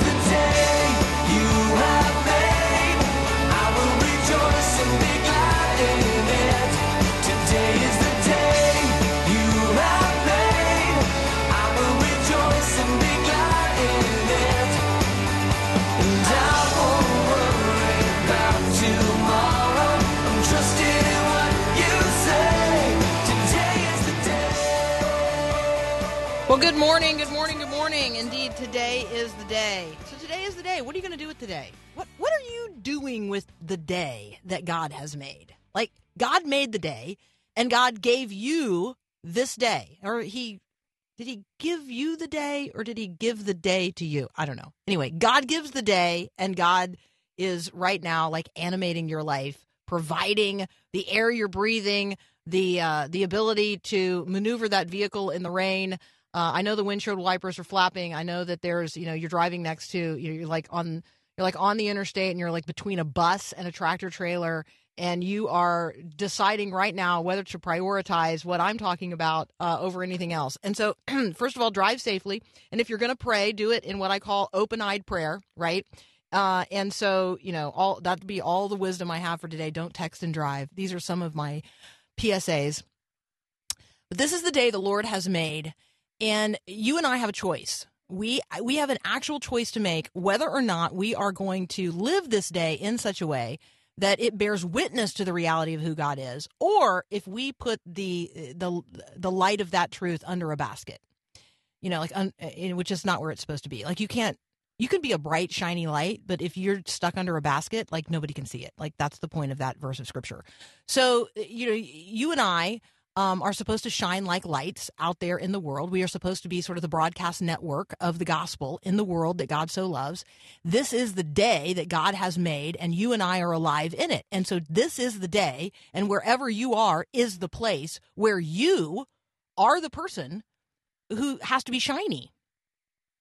the day you have made. I will rejoice and be glad in it. Today is the day you have made. I will rejoice and be glad in it. And I won't worry about tomorrow. I'm trusting what you say. Today is the day. Well, good morning. Good morning. Good morning. Indeed, today is the day. So today is the day. What are you going to do with today? What are you doing with the day that God has made? Like, God made the day, and God gave you this day. Or did he give you the day, or did he give the day to you? I don't know. Anyway, God gives the day, and God is right now, like, animating your life, providing the air you're breathing, the ability to maneuver that vehicle in the rain. I know the windshield wipers are flapping. I know that there's, you're driving next to, you're like on the interstate, and you're like between a bus and a tractor trailer, and you are deciding right now whether to prioritize what I'm talking about over anything else. And so, first of all, drive safely. And if you're going to pray, do it in what I call open-eyed prayer, right? And so, that'd be all the wisdom I have for today. Don't text and drive. These are some of my PSAs. But this is the day the Lord has made. And you and I have a choice. We have an actual choice to make whether or not we are going to live this day in such a way that it bears witness to the reality of who God is, or if we put the light of that truth under a basket, which is not where it's supposed to be. Like, you can be a bright, shiny light, but if you're stuck under a basket, like, nobody can see it. Like, that's the point of that verse of scripture. So, you and I are supposed to shine like lights out there in the world. We are supposed to be sort of the broadcast network of the gospel in the world that God so loves. This is the day that God has made, and you and I are alive in it. And so this is the day, and wherever you are is the place where you are the person who has to be shiny.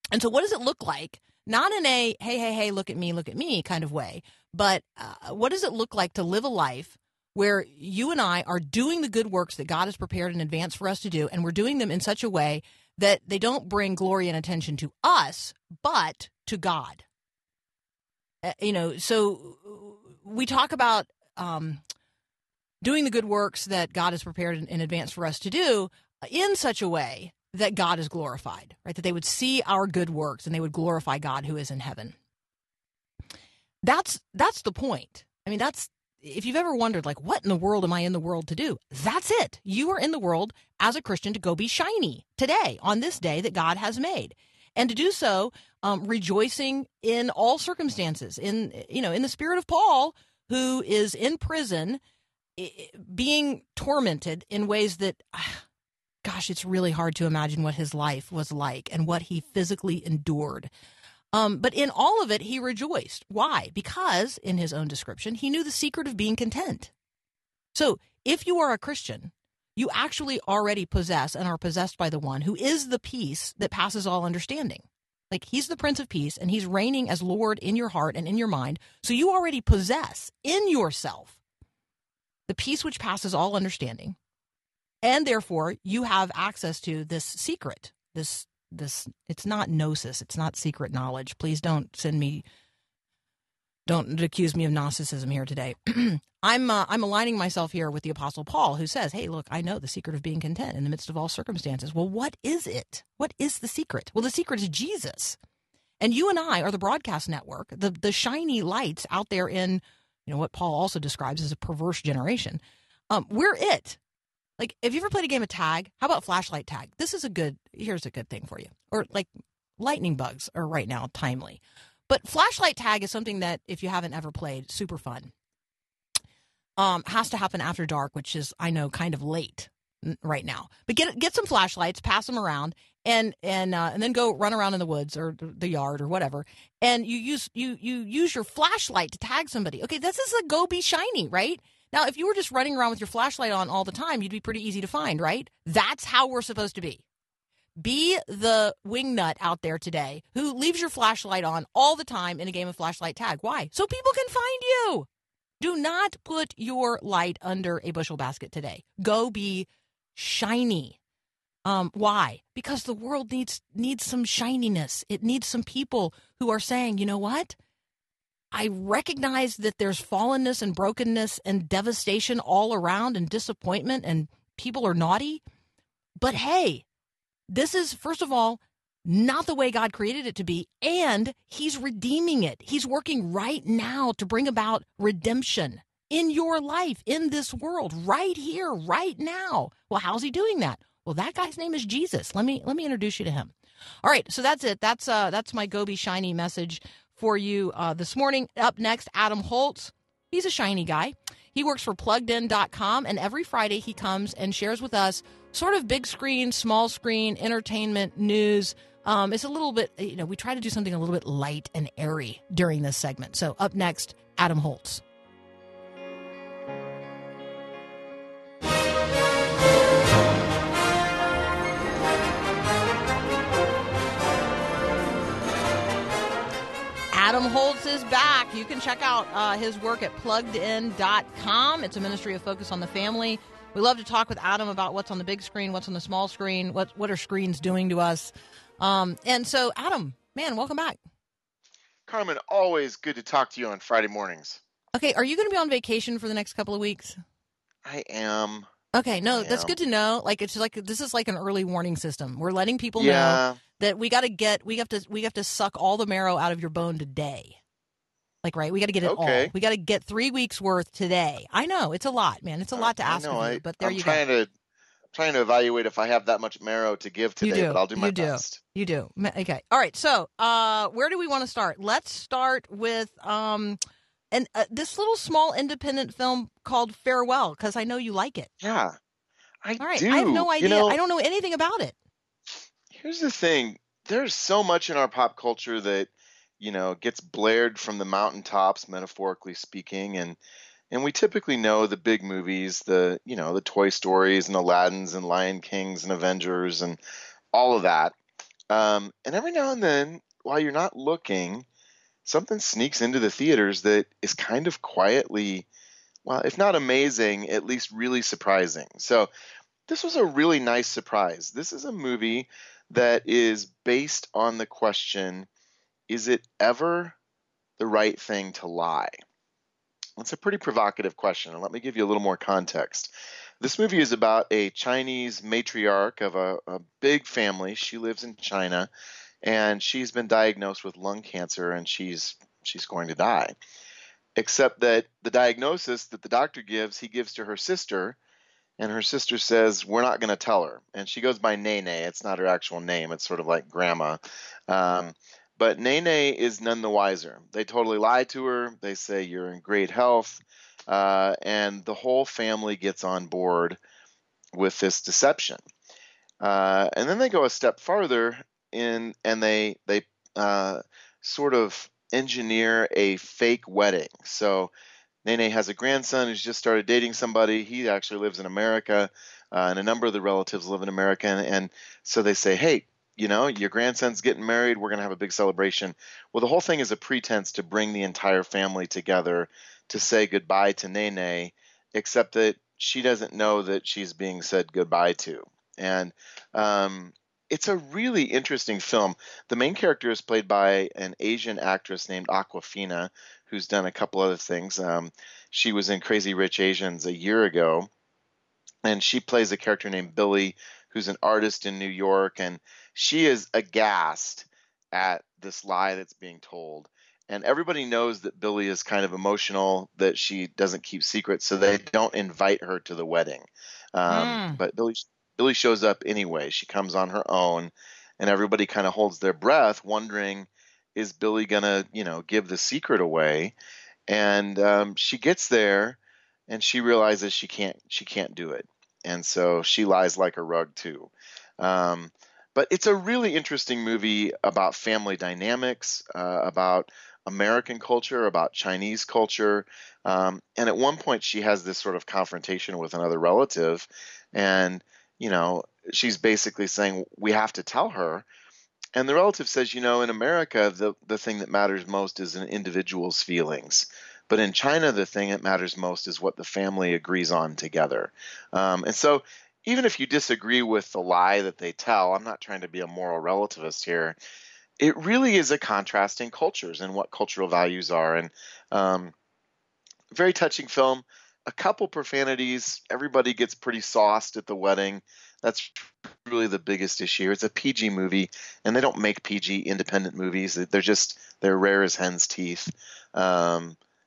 And so what does it look like? Not in a, hey, look at me kind of way, but what does it look like to live a life where you and I are doing the good works that God has prepared in advance for us to do, and we're doing them in such a way that they don't bring glory and attention to us, but to God. So we talk about doing the good works that God has prepared in advance for us to do in such a way that God is glorified, right? That they would see our good works and they would glorify God who is in heaven. That's the point. I mean, that's, if you've ever wondered, like, what in the world am I in the world to do? That's it. You are in the world as a Christian to go be shiny today on this day that God has made, and to do so rejoicing in all circumstances, in the spirit of Paul, who is in prison being tormented in ways that, gosh, it's really hard to imagine what his life was like and what he physically endured. But in all of it, he rejoiced. Why? Because, in his own description, he knew the secret of being content. So if you are a Christian, you actually already possess and are possessed by the one who is the peace that passes all understanding. Like, he's the Prince of Peace, and he's reigning as Lord in your heart and in your mind. So you already possess in yourself the peace which passes all understanding. And therefore, you have access to this secret, this, it's not gnosis. It's not secret knowledge. Please don't accuse me of Gnosticism here today. I'm aligning myself here with the Apostle Paul, who says, hey, look, I know the secret of being content in the midst of all circumstances. Well, what is it? What is the secret? Well, the secret is Jesus. And you and I are the broadcast network, the shiny lights out there in, what Paul also describes as a perverse generation. We're it. Like, have you ever played a game of tag? How about flashlight tag? Here's a good thing for you. Or, like, lightning bugs are right now timely. But flashlight tag is something that, if you haven't ever played, super fun. Has to happen after dark, which is, I know, kind of late right now. But get some flashlights, pass them around, and then go run around in the woods or the yard or whatever. And you use your flashlight to tag somebody. Okay, this is a go be shiny, right? Now, if you were just running around with your flashlight on all the time, you'd be pretty easy to find, right? That's how we're supposed to be. Be the wingnut out there today who leaves your flashlight on all the time in a game of flashlight tag. Why? So people can find you. Do not put your light under a bushel basket today. Go be shiny. Why? Because the world needs some shininess. It needs some people who are saying, you know what? I recognize that there's fallenness and brokenness and devastation all around and disappointment and people are naughty. But hey, this is, first of all, not the way God created it to be, and he's redeeming it. He's working right now to bring about redemption in your life, in this world, right here, right now. Well, how's he doing that? Well, that guy's name is Jesus. Let me introduce you to him. All right, so that's it. That's my Go Be Shiny message for you this morning. Up next, Adam Holz. He's a shiny guy. He works for PluggedIn.com, and every Friday he comes and shares with us sort of big screen, small screen, entertainment, news. It's a little bit, you know, we try to do something a little bit light and airy during this segment. So up next, Adam Holz. Adam Holz is back. You can check out his work at PluggedIn.com. It's a ministry of focus on the family. We love to talk with Adam about what's on the big screen, what's on the small screen, what are screens doing to us. And so, Adam, man, welcome back. Carmen, always good to talk to you on Friday mornings. Okay, are you going to be on vacation for the next couple of weeks? I am. Okay, no, that's good to know. Like it's like this is like an early warning system. We're letting people know that we have to suck all the marrow out of your bone today. Like right, we got to get it all. We got to get 3 weeks worth today. I know it's a lot, man. It's a lot to ask of you, but there you go. I'm trying to evaluate if I have that much marrow to give today, but I'll do my best. You do. Okay. All right. So, where do we want to start? Let's start with And this little small independent film called Farewell, because I know you like it. Yeah, I do. All right, I have no idea. I don't know anything about it. Here's the thing. There's so much in our pop culture that, you know, gets blared from the mountaintops, metaphorically speaking. And we typically know the big movies, the, you know, the Toy Stories and Aladdins and Lion Kings and Avengers and all of that. And every now and then, while you're not looking, something sneaks into the theaters that is kind of quietly, well, if not amazing, at least really surprising. So this was a really nice surprise. This is a movie that is based on the question, is it ever the right thing to lie? That's a pretty provocative question, and let me give you a little more context. This movie is about a Chinese matriarch of a big family. She lives in China. And she's been diagnosed with lung cancer, and she's going to die. Except that the diagnosis that the doctor gives, he gives to her sister, and her sister says, we're not going to tell her. And she goes by Nene. It's not her actual name. It's sort of like grandma. But Nene is none the wiser. They totally lie to her. They say, you're in great health. And the whole family gets on board with this deception. And then they go a step farther. And they sort of engineer a fake wedding. So Nene has a grandson who's just started dating somebody. He actually lives in America, and a number of the relatives live in America. And so they say, hey, you know, your grandson's getting married. We're going to have a big celebration. Well, the whole thing is a pretense to bring the entire family together to say goodbye to Nene, except that she doesn't know that she's being said goodbye to. And it's a really interesting film. The main character is played by an Asian actress named Awkwafina, who's done a couple other things. She was in Crazy Rich Asians a year ago, and she plays a character named Billy, who's an artist in New York, and she is aghast at this lie that's being told. And everybody knows that Billy is kind of emotional, that she doesn't keep secrets, so they don't invite her to the wedding. But Billy shows up anyway. She comes on her own, and everybody kind of holds their breath, wondering, is Billy gonna, you know, give the secret away? And she gets there, and she realizes she can't do it, and so she lies like a rug too. But it's a really interesting movie about family dynamics, about American culture, about Chinese culture, and at one point she has this sort of confrontation with another relative, and you know, she's basically saying, we have to tell her. And the relative says, you know, in America, the thing that matters most is an individual's feelings. But in China, the thing that matters most is what the family agrees on together. And so even if you disagree with the lie that they tell, I'm not trying to be a moral relativist here, it really is a contrast in cultures and what cultural values are. And very touching film, a couple profanities, everybody gets pretty sauced at the wedding. That's really the biggest issue. It's a PG movie, and they don't make PG independent movies. They're rare as hen's teeth.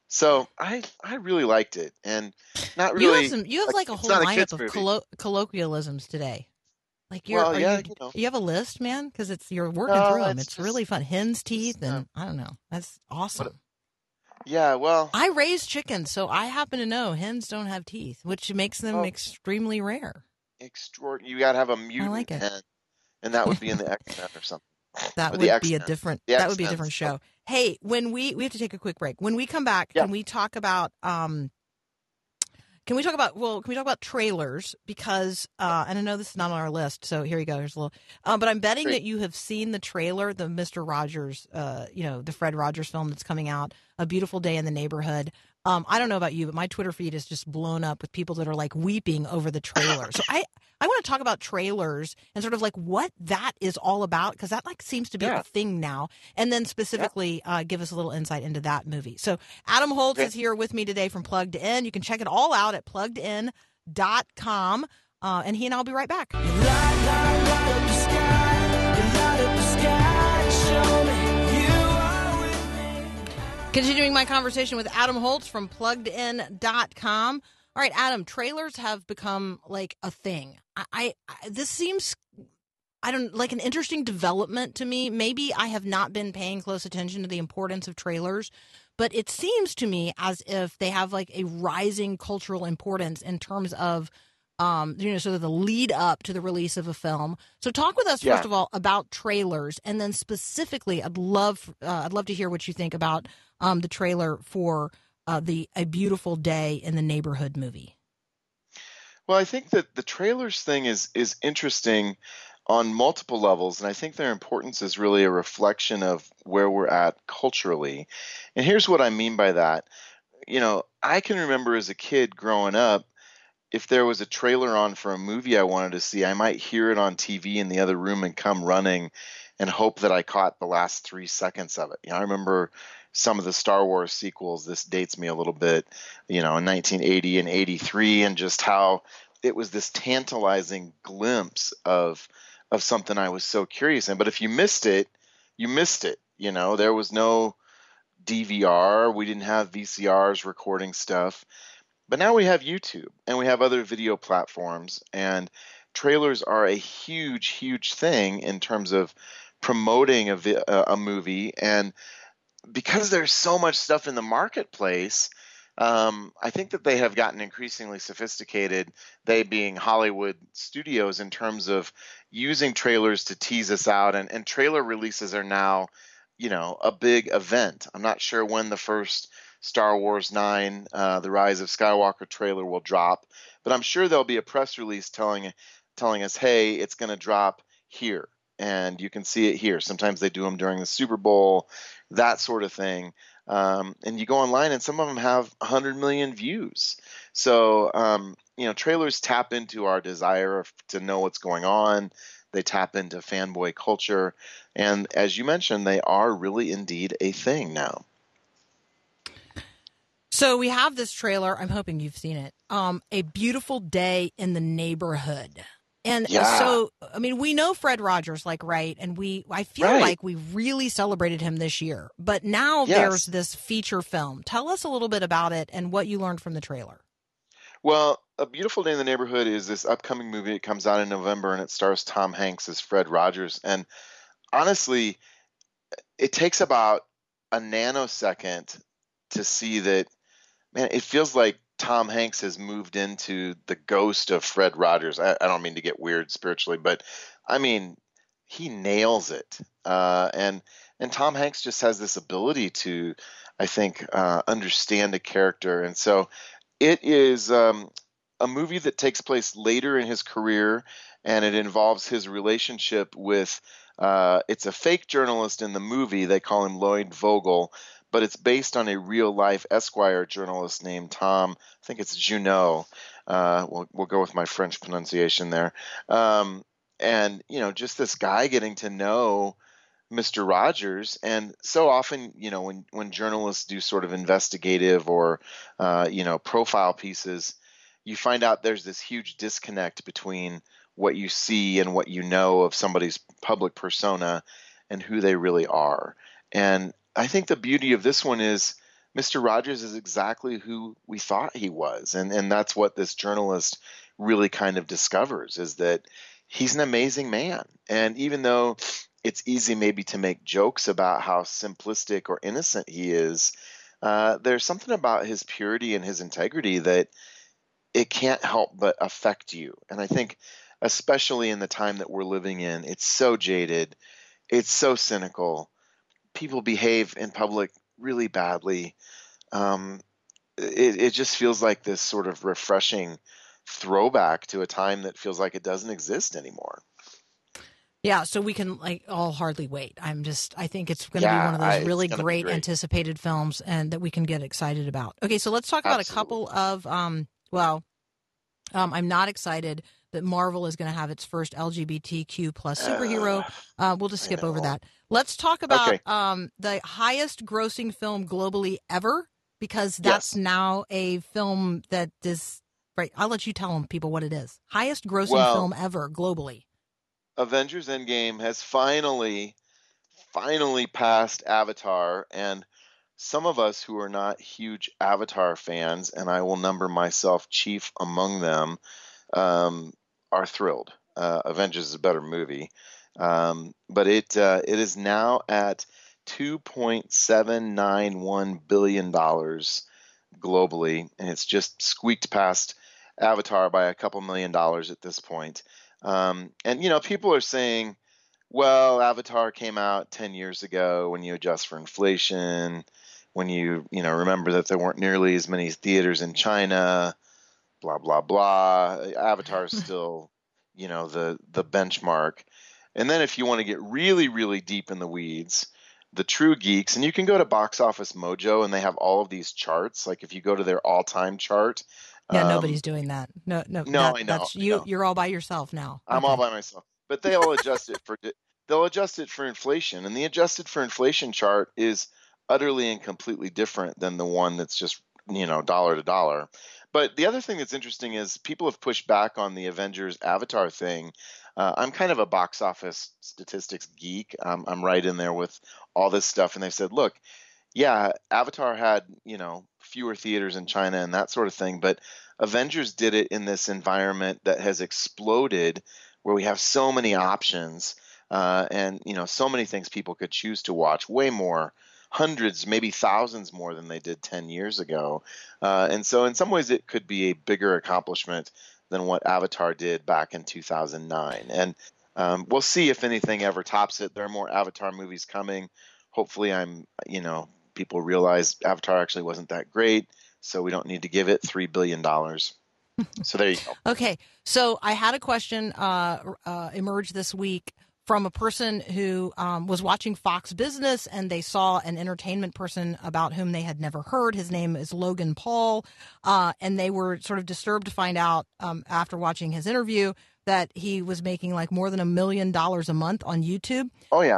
So I really liked it, and not really. You have like a whole lineup of colloquialisms today. Like you have a list, man, because you're working through them. It's really fun. Hen's teeth, and I don't know. That's awesome. Yeah, well, I raise chickens, so I happen to know hens don't have teeth, which makes them extremely rare. You gotta have a mutant hen, and that would be in the X-Men or something. That would be a different show. Hey, when we have to take a quick break. When we come back, can we talk about can we talk about trailers? Because and I know this is not on our list, so here you go. Here's a little. But I'm betting that you have seen the trailer, the Mr. Rogers, the Fred Rogers film that's coming out, A Beautiful Day in the Neighborhood. I don't know about you, but my Twitter feed is just blown up with people that are like weeping over the trailer. So I want to talk about trailers and sort of like what that is all about, because that like seems to be a thing now. And then specifically give us a little insight into that movie. So Adam Holz is here with me today from Plugged In. You can check it all out at PluggedIn.com. And he and I will be right back. Continuing my conversation with Adam Holz from PluggedIn.com. All right, Adam, trailers have become like a thing. This seems, I don't like, an interesting development to me. Maybe I have not been paying close attention to the importance of trailers, but it seems to me as if they have like a rising cultural importance in terms of, sort of the lead up to the release of a film. So talk with us first of all about trailers, and then specifically, I'd love to hear what you think about the trailer for the A Beautiful Day in the Neighborhood movie. Well, I think that the trailers thing is interesting on multiple levels, and I think their importance is really a reflection of where we're at culturally. And here's what I mean by that. You know, I can remember as a kid growing up, if there was a trailer on for a movie I wanted to see, I might hear it on TV in the other room and come running and hope that I caught the last 3 seconds of it. You know, I remember some of the Star Wars sequels, this dates me a little bit, you know, in 1980 and 83, and just how it was this tantalizing glimpse of something I was so curious in. But if you missed it, you missed it. You know, there was no DVR. We didn't have VCRs recording stuff. But now we have YouTube, and we have other video platforms, and trailers are a huge, huge thing in terms of promoting a movie. And because there's so much stuff in the marketplace, I think that they have gotten increasingly sophisticated, they being Hollywood studios, in terms of using trailers to tease us out. And trailer releases are now, you know, a big event. I'm not sure when the first Star Wars 9, The Rise of Skywalker trailer will drop, but I'm sure there'll be a press release telling us, hey, it's going to drop here, and you can see it here. Sometimes they do them during the Super Bowl, that sort of thing. And you go online, and some of them have 100 million views. So, trailers tap into our desire to know what's going on. They tap into fanboy culture. And as you mentioned, they are really indeed a thing now. So we have this trailer. I'm hoping you've seen it. A Beautiful Day in the Neighborhood. And so, I mean, we know Fred Rogers, like, right? And I feel like we really celebrated him this year. But now there's this feature film. Tell us a little bit about it and what you learned from the trailer. Well, A Beautiful Day in the Neighborhood is this upcoming movie. It comes out in November, and it stars Tom Hanks as Fred Rogers. And honestly, it takes about a nanosecond to see that, man, it feels like Tom Hanks has moved into the ghost of Fred Rogers. I don't mean to get weird spiritually, but I mean, he nails it. And Tom Hanks just has this ability to, I think, understand a character. And so it is a movie that takes place later in his career, and it involves his relationship with, it's a fake journalist in the movie. They call him Lloyd Vogel, but it's based on a real-life Esquire journalist named Tom, I think it's Juneau, We'll go with my French pronunciation there. And, you know, just this guy getting to know Mr. Rogers. And so often, you know, when journalists do sort of investigative or, you know, profile pieces, you find out there's this huge disconnect between what you see and what you know of somebody's public persona and who they really are. And I think the beauty of this one is Mr. Rogers is exactly who we thought he was. And that's what this journalist really kind of discovers, is that he's an amazing man. And even though it's easy maybe to make jokes about how simplistic or innocent he is, there's something about his purity and his integrity that it can't help but affect you. And I think especially in the time that we're living in, it's so jaded, it's so cynical. People behave in public really badly. It just feels like this sort of refreshing throwback to a time that feels like it doesn't exist anymore. Yeah, so we can all hardly wait. I think it's going to be one of those really great anticipated films and that we can get excited about. Okay, so let's talk about a couple of, I'm not excited that Marvel is going to have its first LGBTQ plus superhero. We'll just skip over that. Let's talk about the highest grossing film globally ever, because that's now a film that is – right, I'll let you tell them, people, what it is. Highest grossing film ever globally. Avengers Endgame has finally passed Avatar, and some of us who are not huge Avatar fans, and I will number myself chief among them, are thrilled. Avengers is a better movie, but it is now at $2.791 billion globally, and it's just squeaked past Avatar by a couple $1,000,000 at this point. And, you know, people are saying, well, Avatar came out 10 years ago when you adjust for inflation, when you know, remember that there weren't nearly as many theaters in China, blah, blah, blah. Avatar is still, you know, the benchmark. And then if you want to get really, really deep in the weeds, the true geeks, and you can go to Box Office Mojo and they have all of these charts. Like if you go to their all-time chart, yeah, nobody's doing that. No, I know. You're all by yourself now. I'm all by myself. But they'll adjust it for inflation, and the adjusted for inflation chart is utterly and completely different than the one that's just, you know, dollar to dollar. But the other thing that's interesting is people have pushed back on the Avengers Avatar thing. I'm kind of a box office statistics geek. I'm right in there with all this stuff, and they said, look, yeah, Avatar had, you know, fewer theaters in China and that sort of thing, but Avengers did it in this environment that has exploded where we have so many options and, you know, so many things people could choose to watch, way more, hundreds, maybe thousands more than they did 10 years ago. And so in some ways it could be a bigger accomplishment than what Avatar did back in 2009. And we'll see if anything ever tops it. There are more Avatar movies coming. Hopefully people realize Avatar actually wasn't that great, so we don't need to give it $3 billion. So there you go. Okay. So I had a question emerge this week from a person who was watching Fox Business, and they saw an entertainment person about whom they had never heard. His name is Logan Paul, and they were sort of disturbed to find out after watching his interview that he was making like more than $1 million a month on YouTube. Oh, yeah.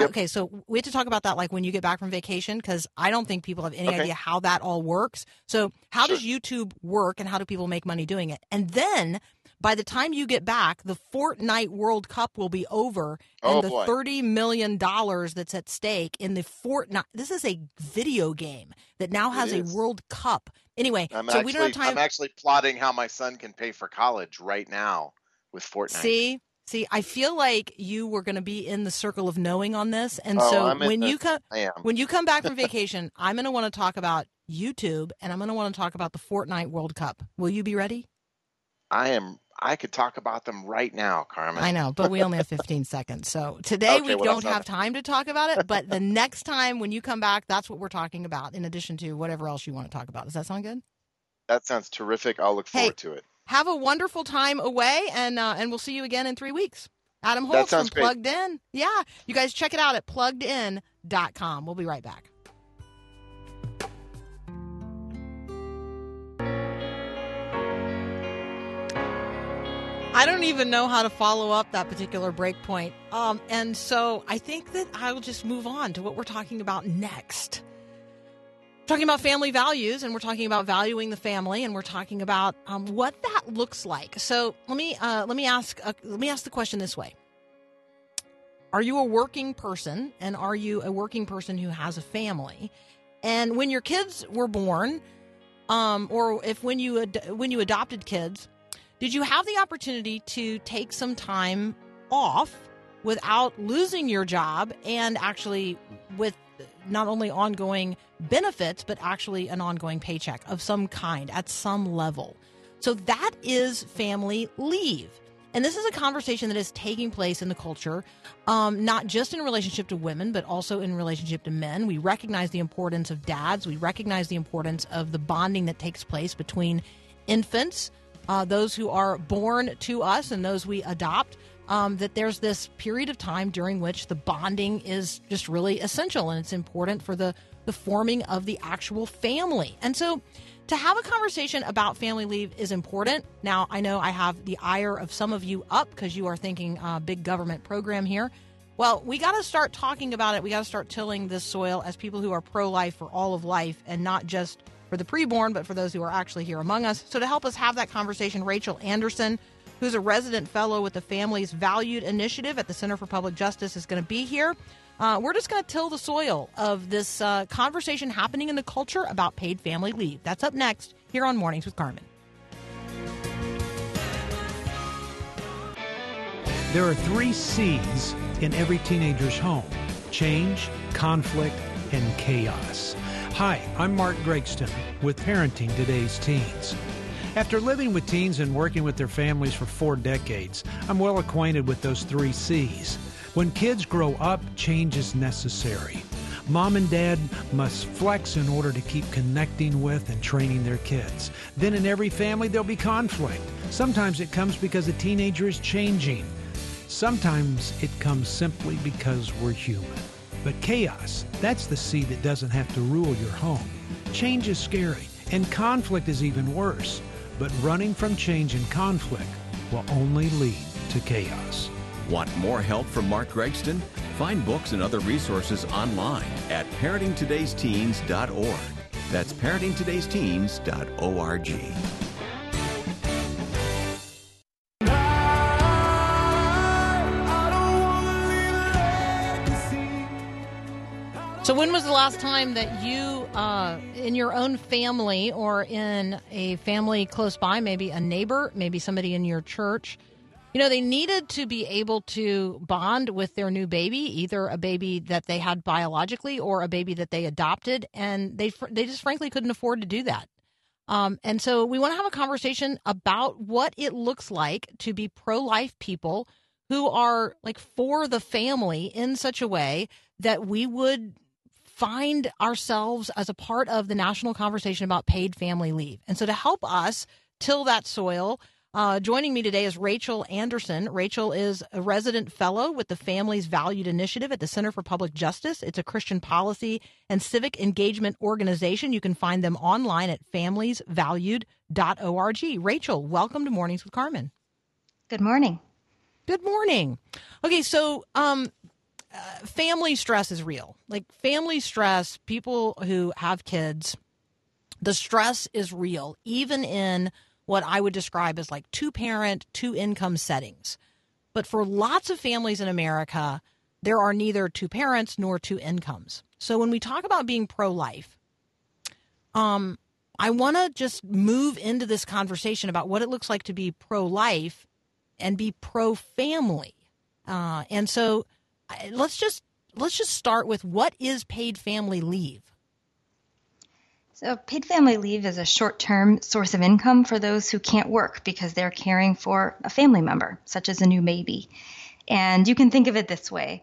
Okay, so we have to talk about that like when you get back from vacation, because I don't think people have any idea how that all works. So how does YouTube work, and how do people make money doing it? And then by the time you get back, the Fortnite World Cup will be over, and $30 million that's at stake in the Fortnite. This is a video game that now has a World Cup. Anyway, we don't have time. I'm actually plotting how my son can pay for college right now with Fortnite. See, I feel like you were going to be in the circle of knowing on this. And when you come back from vacation, I'm going to want to talk about YouTube, and I'm going to want to talk about the Fortnite World Cup. Will you be ready? I am. I could talk about them right now, Carmen. I know, but we only have 15 seconds. So today we don't have time to talk about it. But the next time when you come back, that's what we're talking about, in addition to whatever else you want to talk about. Does that sound good? That sounds terrific. I'll look forward to it. Have a wonderful time away, and we'll see you again in 3 weeks. Adam Holz from Plugged In. Yeah. You guys check it out at PluggedIn.com. We'll be right back. I don't even know how to follow up that particular breakpoint. And so I think that I will just move on to what we're talking about next. We're talking about family values, and we're talking about valuing the family, and we're talking about what that looks like. So let me ask the question this way. Are you a working person, and are you a working person who has a family? And when your kids were born, or if when you adopted kids, did you have the opportunity to take some time off without losing your job, and actually with not only ongoing benefits, but actually an ongoing paycheck of some kind at some level? So that is family leave. And this is a conversation that is taking place in the culture, not just in relationship to women, but also in relationship to men. We recognize the importance of dads. We recognize the importance of the bonding that takes place between infants, those who are born to us and those we adopt, that there's this period of time during which the bonding is just really essential, and it's important for the forming of the actual family. And so to have a conversation about family leave is important. Now, I know I have the ire of some of you up because you are thinking big government program here. Well, we got to start talking about it. We got to start tilling this soil as people who are pro-life for all of life, and not just for the preborn, but for those who are actually here among us. So to help us have that conversation, Rachel Anderson, who's a resident fellow with the Families Valued Initiative at the Center for Public Justice, is going to be here. We're just going to till the soil of this conversation happening in the culture about paid family leave. That's up next here on Mornings with Carmen. There are 3 C's in every teenager's home: change, conflict, and chaos. Hi, I'm Mark Gregston with Parenting Today's Teens. After living with teens and working with their families for 4 decades, I'm well acquainted with those 3 C's. When kids grow up, change is necessary. Mom and dad must flex in order to keep connecting with and training their kids. Then in every family, there'll be conflict. Sometimes it comes because a teenager is changing. Sometimes it comes simply because we're human. But chaos, that's the C that doesn't have to rule your home. Change is scary, and conflict is even worse. But running from change and conflict will only lead to chaos. Want more help from Mark Gregston? Find books and other resources online at parentingtodaysteens.org. That's parentingtodaysteens.org. So when was the last time that you, in your own family or in a family close by, maybe a neighbor, maybe somebody in your church, you know, they needed to be able to bond with their new baby, either a baby that they had biologically or a baby that they adopted, and they just frankly couldn't afford to do that. And so we want to have a conversation about what it looks like to be pro-life people who are, like, for the family in such a way that we would find ourselves as a part of the national conversation about paid family leave. And so to help us till that soil, joining me today is Rachel Anderson. Rachel is a resident fellow with the Families Valued Initiative at the Center for Public Justice. It's a Christian policy and civic engagement organization. You can find them online at familiesvalued.org. Rachel, welcome to Mornings with Carmen. Good morning. Good morning. Okay, so family stress is real. Like, family stress, people who have kids, the stress is real, even in what I would describe as, like, 2-parent, 2-income settings. But for lots of families in America, there are neither 2 parents nor 2 incomes. So when we talk about being pro-life, I want to just move into this conversation about what it looks like to be pro-life and be pro-family. And so let's just start with, what is paid family leave? So paid family leave is a short-term source of income for those who can't work because they're caring for a family member, such as a new baby. And you can think of it this way.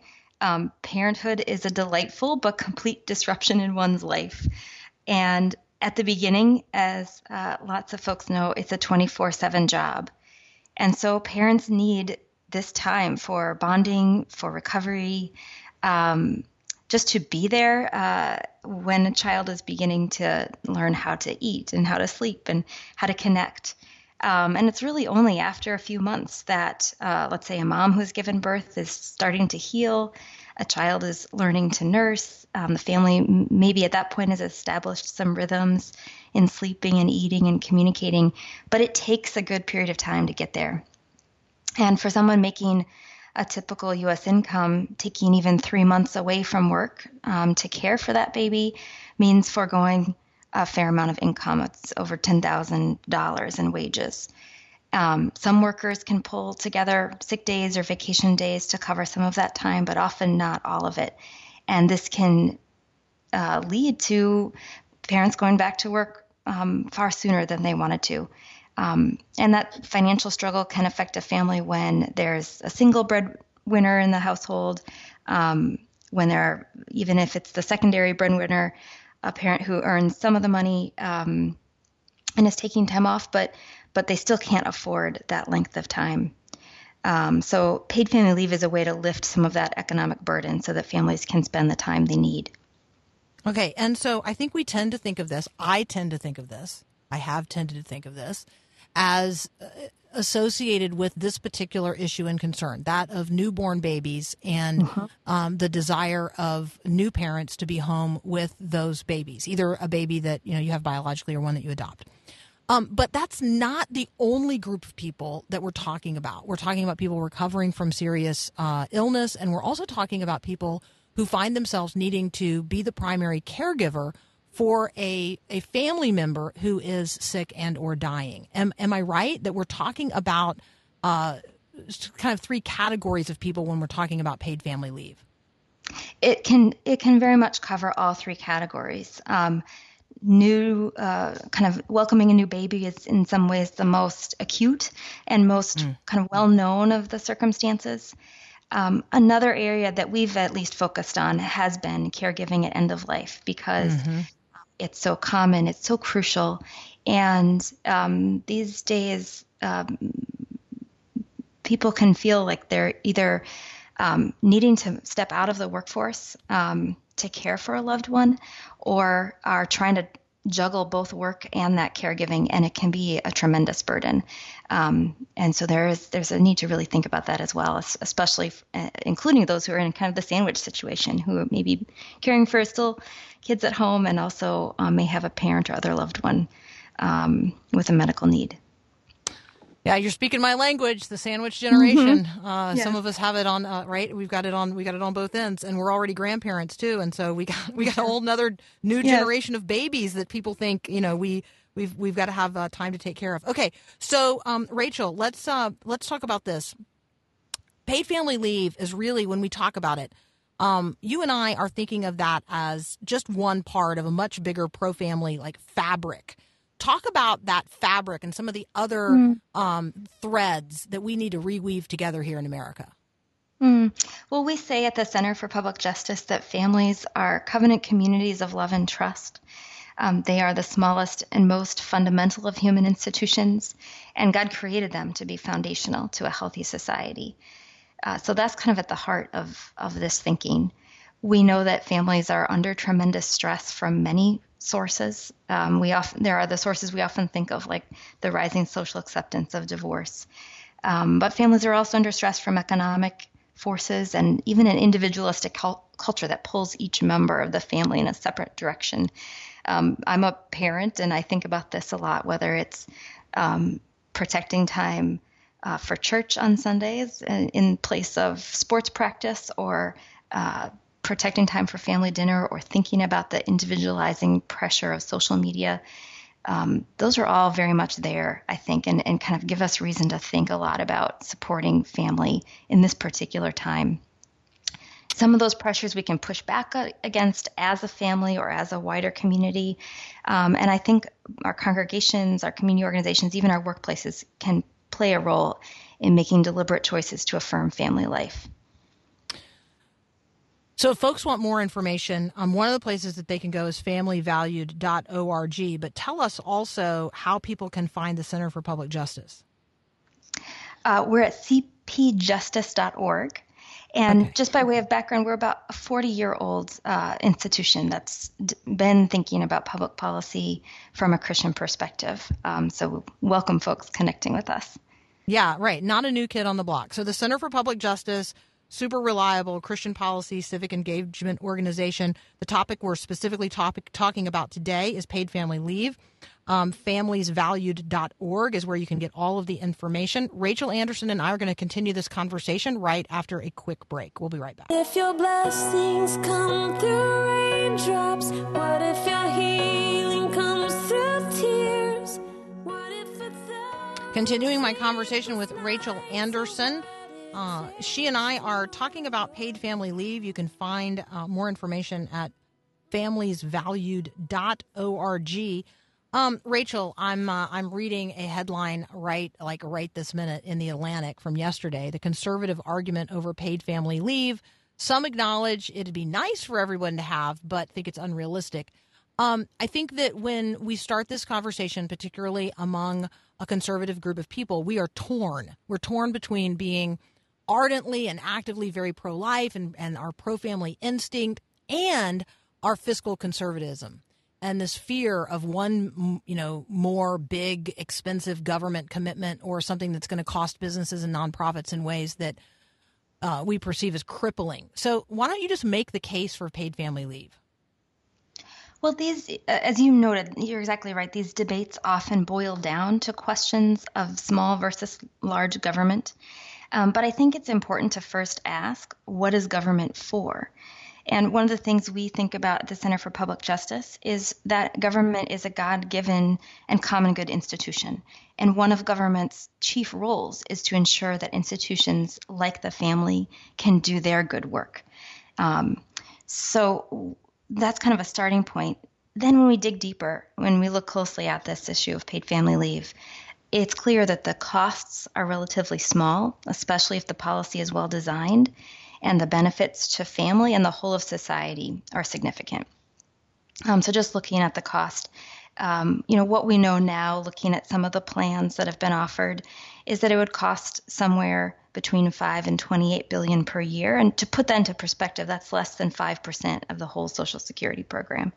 Parenthood is a delightful but complete disruption in one's life. And at the beginning, as lots of folks know, it's a 24/7 job. And so parents need this time for bonding, for recovery, just to be there when a child is beginning to learn how to eat and how to sleep and how to connect. And it's really only after a few months that, let's say, a mom who's given birth is starting to heal, a child is learning to nurse, the family maybe at that point has established some rhythms in sleeping and eating and communicating, but it takes a good period of time to get there. And for someone making a typical U.S. income, taking even 3 months away from work to care for that baby means foregoing a fair amount of income. It's over $10,000 in wages. Some workers can pull together sick days or vacation days to cover some of that time, but often not all of it. And this can lead to parents going back to work far sooner than they wanted to. And that financial struggle can affect a family when there's a single breadwinner in the household, when there are, even if it's the secondary breadwinner, a parent who earns some of the money and is taking time off, but they still can't afford that length of time. So paid family leave is a way to lift some of that economic burden so that families can spend the time they need. Okay, and so I think we tend to think of this, I have tended to think of this as associated with this particular issue and concern, that of newborn babies and the desire of new parents to be home with those babies, either a baby that you have biologically or one that you adopt. But that's not the only group of people that we're talking about. We're talking about people recovering from serious illness, and we're also talking about people who find themselves needing to be the primary caregiver for a family member who is sick and or dying. Am I right that we're talking about kind of three categories of people when we're talking about paid family leave? It can very much cover all three categories. Kind of welcoming a new baby is in some ways the most acute and most kind of well-known of the circumstances. Another area that we've at least focused on has been caregiving at end of life because it's so common, it's so crucial. And these days, people can feel like they're either needing to step out of the workforce to care for a loved one, or are trying to juggle both work and that caregiving, and it can be a tremendous burden. And so there's a need to really think about that as well, especially including those who are in kind of the sandwich situation, who may be caring for still kids at home and also may have a parent or other loved one with a medical need. Yeah, you're speaking my language, the sandwich generation. Yes. Some of us have it on, right? We got it on both ends, and we're already grandparents too. And so we got a whole another new generation of babies that people think, we've got to have time to take care of. Okay, so Rachel, let's talk about this. Paid family leave is really, when we talk about it, you and I are thinking of that as just one part of a much bigger pro-family fabric. Talk about that fabric and some of the other threads that we need to reweave together here in America. Well, we say at the Center for Public Justice that families are covenant communities of love and trust. They are the smallest and most fundamental of human institutions, and God created them to be foundational to a healthy society. So that's kind of at the heart of this thinking. We know that families are under tremendous stress from many sources. There are the sources we often think of, like the rising social acceptance of divorce. But families are also under stress from economic forces and even an individualistic culture that pulls each member of the family in a separate direction. I'm a parent, and I think about this a lot, whether it's protecting time for church on Sundays in place of sports practice, or protecting time for family dinner, or thinking about the individualizing pressure of social media. Those are all very much there, I think, and kind of give us reason to think a lot about supporting family in this particular time. Some of those pressures we can push back against as a family or as a wider community. And I think our congregations, our community organizations, even our workplaces can play a role in making deliberate choices to affirm family life. So if folks want more information, one of the places that they can go is familiesvalued.org. But tell us also how people can find the Center for Public Justice. We're at cpjustice.org. And just by way of background, we're about a 40-year-old institution that's been thinking about public policy from a Christian perspective. So welcome folks connecting with us. Yeah, right. Not a new kid on the block. So the Center for Public Justice, super reliable Christian policy, civic engagement organization. The topic we're specifically talking about today is paid family leave. Familiesvalued.org is where you can get all of the information. Rachel Anderson and I are going to continue this conversation right after a quick break. We'll be right back. If your blessings come through raindrops, what if your healing comes through tears? What if it's continuing my conversation with Rachel Anderson. She and I are talking about paid family leave. You can find more information at familiesvalued.org. Rachel, I'm reading a headline right this minute in The Atlantic from yesterday, the conservative argument over paid family leave. Some acknowledge it'd be nice for everyone to have, but think it's unrealistic. I think that when we start this conversation, particularly among a conservative group of people, we are torn. We're torn between being ardently and actively very pro-life and our pro-family instinct and our fiscal conservatism. And this fear of one, more big, expensive government commitment or something that's going to cost businesses and nonprofits in ways that we perceive as crippling. So why don't you just make the case for paid family leave? Well, these, as you noted, you're exactly right. These debates often boil down to questions of small versus large government. But I think it's important to first ask, what is government for? And one of the things we think about at the Center for Public Justice is that government is a God-given and common good institution. And one of government's chief roles is to ensure that institutions like the family can do their good work. So that's kind of a starting point. Then when we dig deeper, when we look closely at this issue of paid family leave, it's clear that the costs are relatively small, especially if the policy is well designed, and the benefits to family and the whole of society are significant. So just looking at the cost, what we know now, looking at some of the plans that have been offered, is that it would cost somewhere between $5 and $28 billion per year. And to put that into perspective, that's less than 5% of the whole Social Security program.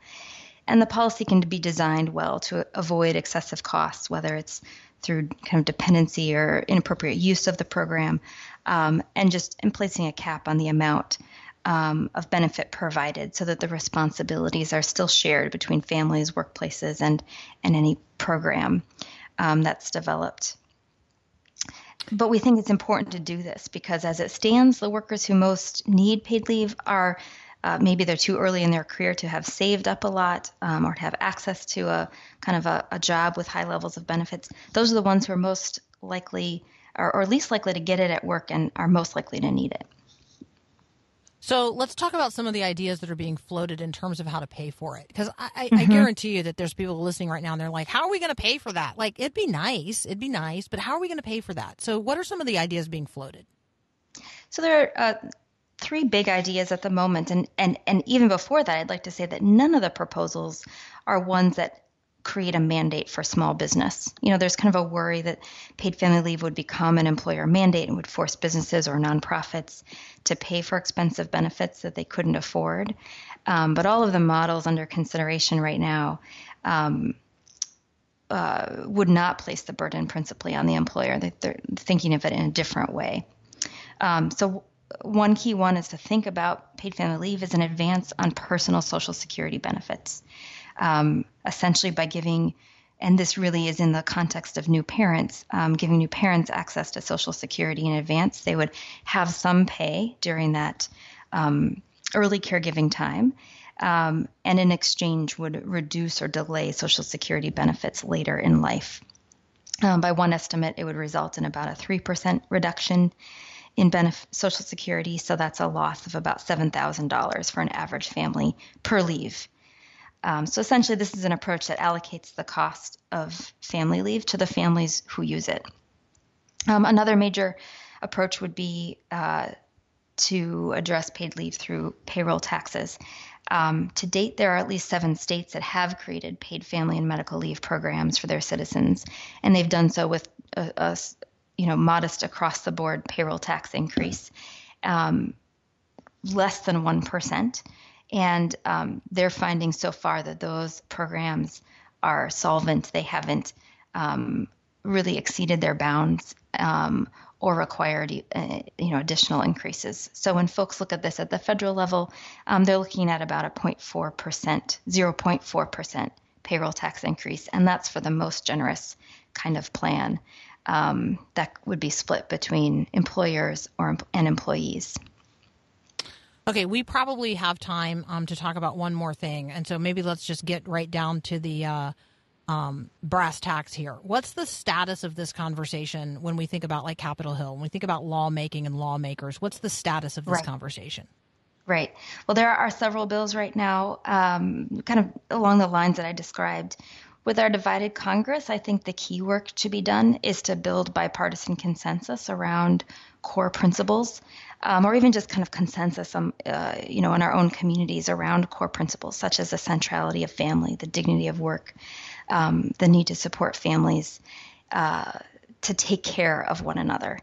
And the policy can be designed well to avoid excessive costs, whether it's through kind of dependency or inappropriate use of the program, and placing a cap on the amount of benefit provided so that the responsibilities are still shared between families, workplaces, and any program that's developed. But we think it's important to do this because as it stands, the workers who most need paid leave are maybe they're too early in their career to have saved up a lot or to have access to a kind of a job with high levels of benefits. Those are the ones who are most likely or least likely to get it at work and are most likely to need it. So let's talk about some of the ideas that are being floated in terms of how to pay for it. Because I guarantee you that there's people listening right now and they're like, how are we going to pay for that? Like, it'd be nice, but how are we going to pay for that? So what are some of the ideas being floated? So there are three big ideas at the moment. And even before that, I'd like to say that none of the proposals are ones that create a mandate for small business. There's kind of a worry that paid family leave would become an employer mandate and would force businesses or nonprofits to pay for expensive benefits that they couldn't afford. But all of the models under consideration right now would not place the burden principally on the employer. They're thinking of it in a different way. So one key one is to think about paid family leave as an advance on personal Social Security benefits. Essentially by giving, and this really is in the context of new parents, giving new parents access to Social Security in advance. They would have some pay during that early caregiving time, and in exchange would reduce or delay Social Security benefits later in life. By one estimate, it would result in about a 3% reduction in Social Security, so that's a loss of about $7,000 for an average family per leave. So essentially, this is an approach that allocates the cost of family leave to the families who use it. Another major approach would be to address paid leave through payroll taxes. To date, there are at least 7 states that have created paid family and medical leave programs for their citizens, and they've done so with a modest across-the-board payroll tax increase. less than 1%. And they're finding so far that those programs are solvent. They haven't really exceeded their bounds or required additional increases. So when folks look at this at the federal level, they're looking at about a 0.4% payroll tax increase, and that's for the most generous kind of plan that would be split between employers and employees. Okay, we probably have time to talk about one more thing, and so maybe let's just get right down to the brass tacks here. What's the status of this conversation when we think about like Capitol Hill, when we think about lawmaking and lawmakers? What's the status of this conversation? Right. Well, there are several bills right now, kind of along the lines that I described. With our divided Congress, I think the key work to be done is to build bipartisan consensus around core principles, or even just kind of consensus, in our own communities around core principles, such as the centrality of family, the dignity of work, the need to support families to take care of one another.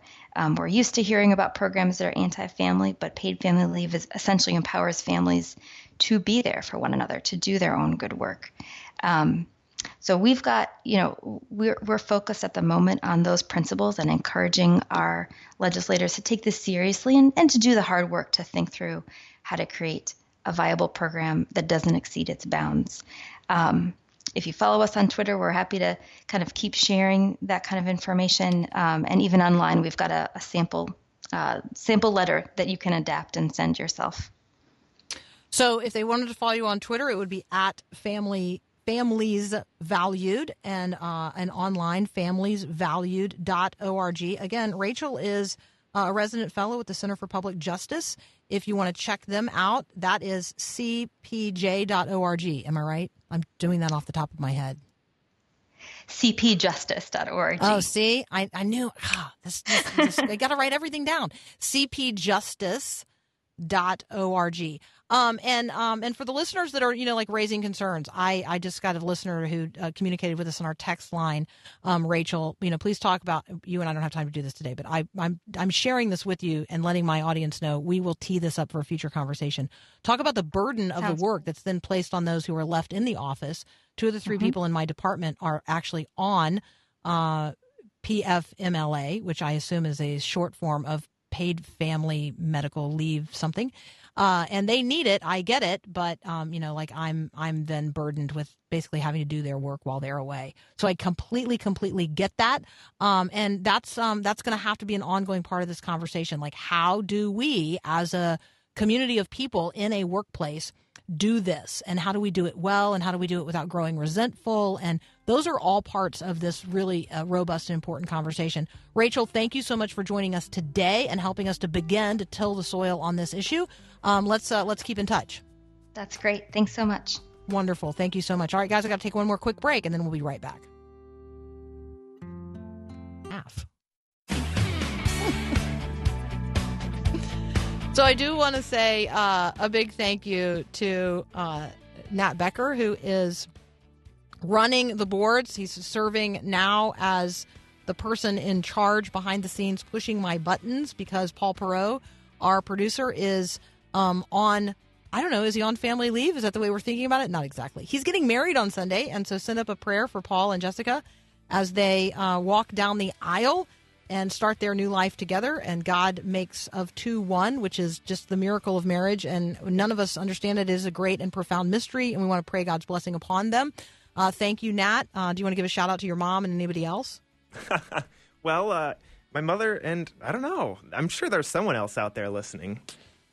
We're used to hearing about programs that are anti-family, but paid family leave essentially empowers families to be there for one another, to do their own good work. So we've got, we're focused at the moment on those principles and encouraging our legislators to take this seriously and to do the hard work to think through how to create a viable program that doesn't exceed its bounds. If you follow us on Twitter, we're happy to kind of keep sharing that kind of information. And even online, we've got a sample letter that you can adapt and send yourself. So if they wanted to follow you on Twitter, it would be at Families Valued and online familiesvalued.org. Again, Rachel is a resident fellow at the Center for Public Justice. If you want to check them out, that is cpj.org. Am I right? I'm doing that off the top of my head. cpjustice.org. Oh, see? I knew. I got to write everything down. cpjustice.org. And for the listeners that are, raising concerns, I just got a listener who communicated with us on our text line, Rachel, please talk about you and I don't have time to do this today, but I'm sharing this with you and letting my audience know we will tee this up for a future conversation. Talk about the burden of the work that's then placed on those who are left in the office. 2 of the 3 people in my department are actually on PFMLA, which I assume is a short form of paid family medical leave something. And they need it. I get it. But, I'm then burdened with basically having to do their work while they're away. So I completely get that. And that's going to have to be an ongoing part of this conversation. Like, how do we as a community of people in a workplace do this? And how do we do it well? And how do we do it without growing resentful? And those are all parts of this really robust and important conversation. Rachel, thank you so much for joining us today and helping us to begin to till the soil on this issue. Let's keep in touch. That's great. Thanks so much. Wonderful. Thank you so much. All right, guys, I got to take one more quick break and then we'll be right back. Half. So I do want to say a big thank you to Nat Becker, who is running the boards. He's serving now as the person in charge behind the scenes, pushing my buttons, because Paul Perot, our producer, is on, I don't know, is he on family leave? Is that the way we're thinking about it? Not exactly. He's getting married on Sunday, and so send up a prayer for Paul and Jessica as they walk down the aisle and start their new life together. And God makes of 2 one, which is just the miracle of marriage. And none of us understand it. It is a great and profound mystery, and we want to pray God's blessing upon them. Thank you, Nat. Do you want to give a shout out to your mom and anybody else? Well, my mother, and I don't know. I'm sure there's someone else out there listening.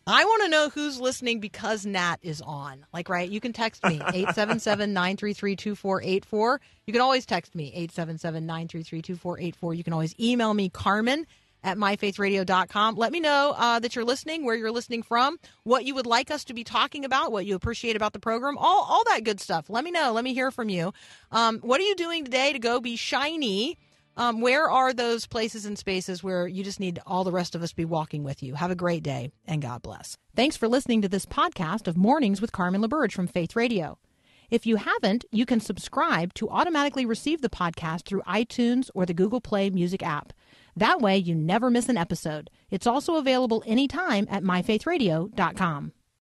I want to know who's listening because Nat is on. Like, right? You can text me, 877-933-2484. You can always text me, 877-933-2484. You can always email me, Carmen@MyFaithRadio.com. Let me know that you're listening, where you're listening from, what you would like us to be talking about, what you appreciate about the program, all that good stuff. Let me know. Let me hear from you. What are you doing today to go be shiny? Where are those places and spaces where you just need all the rest of us to be walking with you? Have a great day, and God bless. Thanks for listening to this podcast of Mornings with Carmen LaBurge from Faith Radio. If you haven't, you can subscribe to automatically receive the podcast through iTunes or the Google Play Music app. That way you never miss an episode. It's also available anytime at MyFaithRadio.com.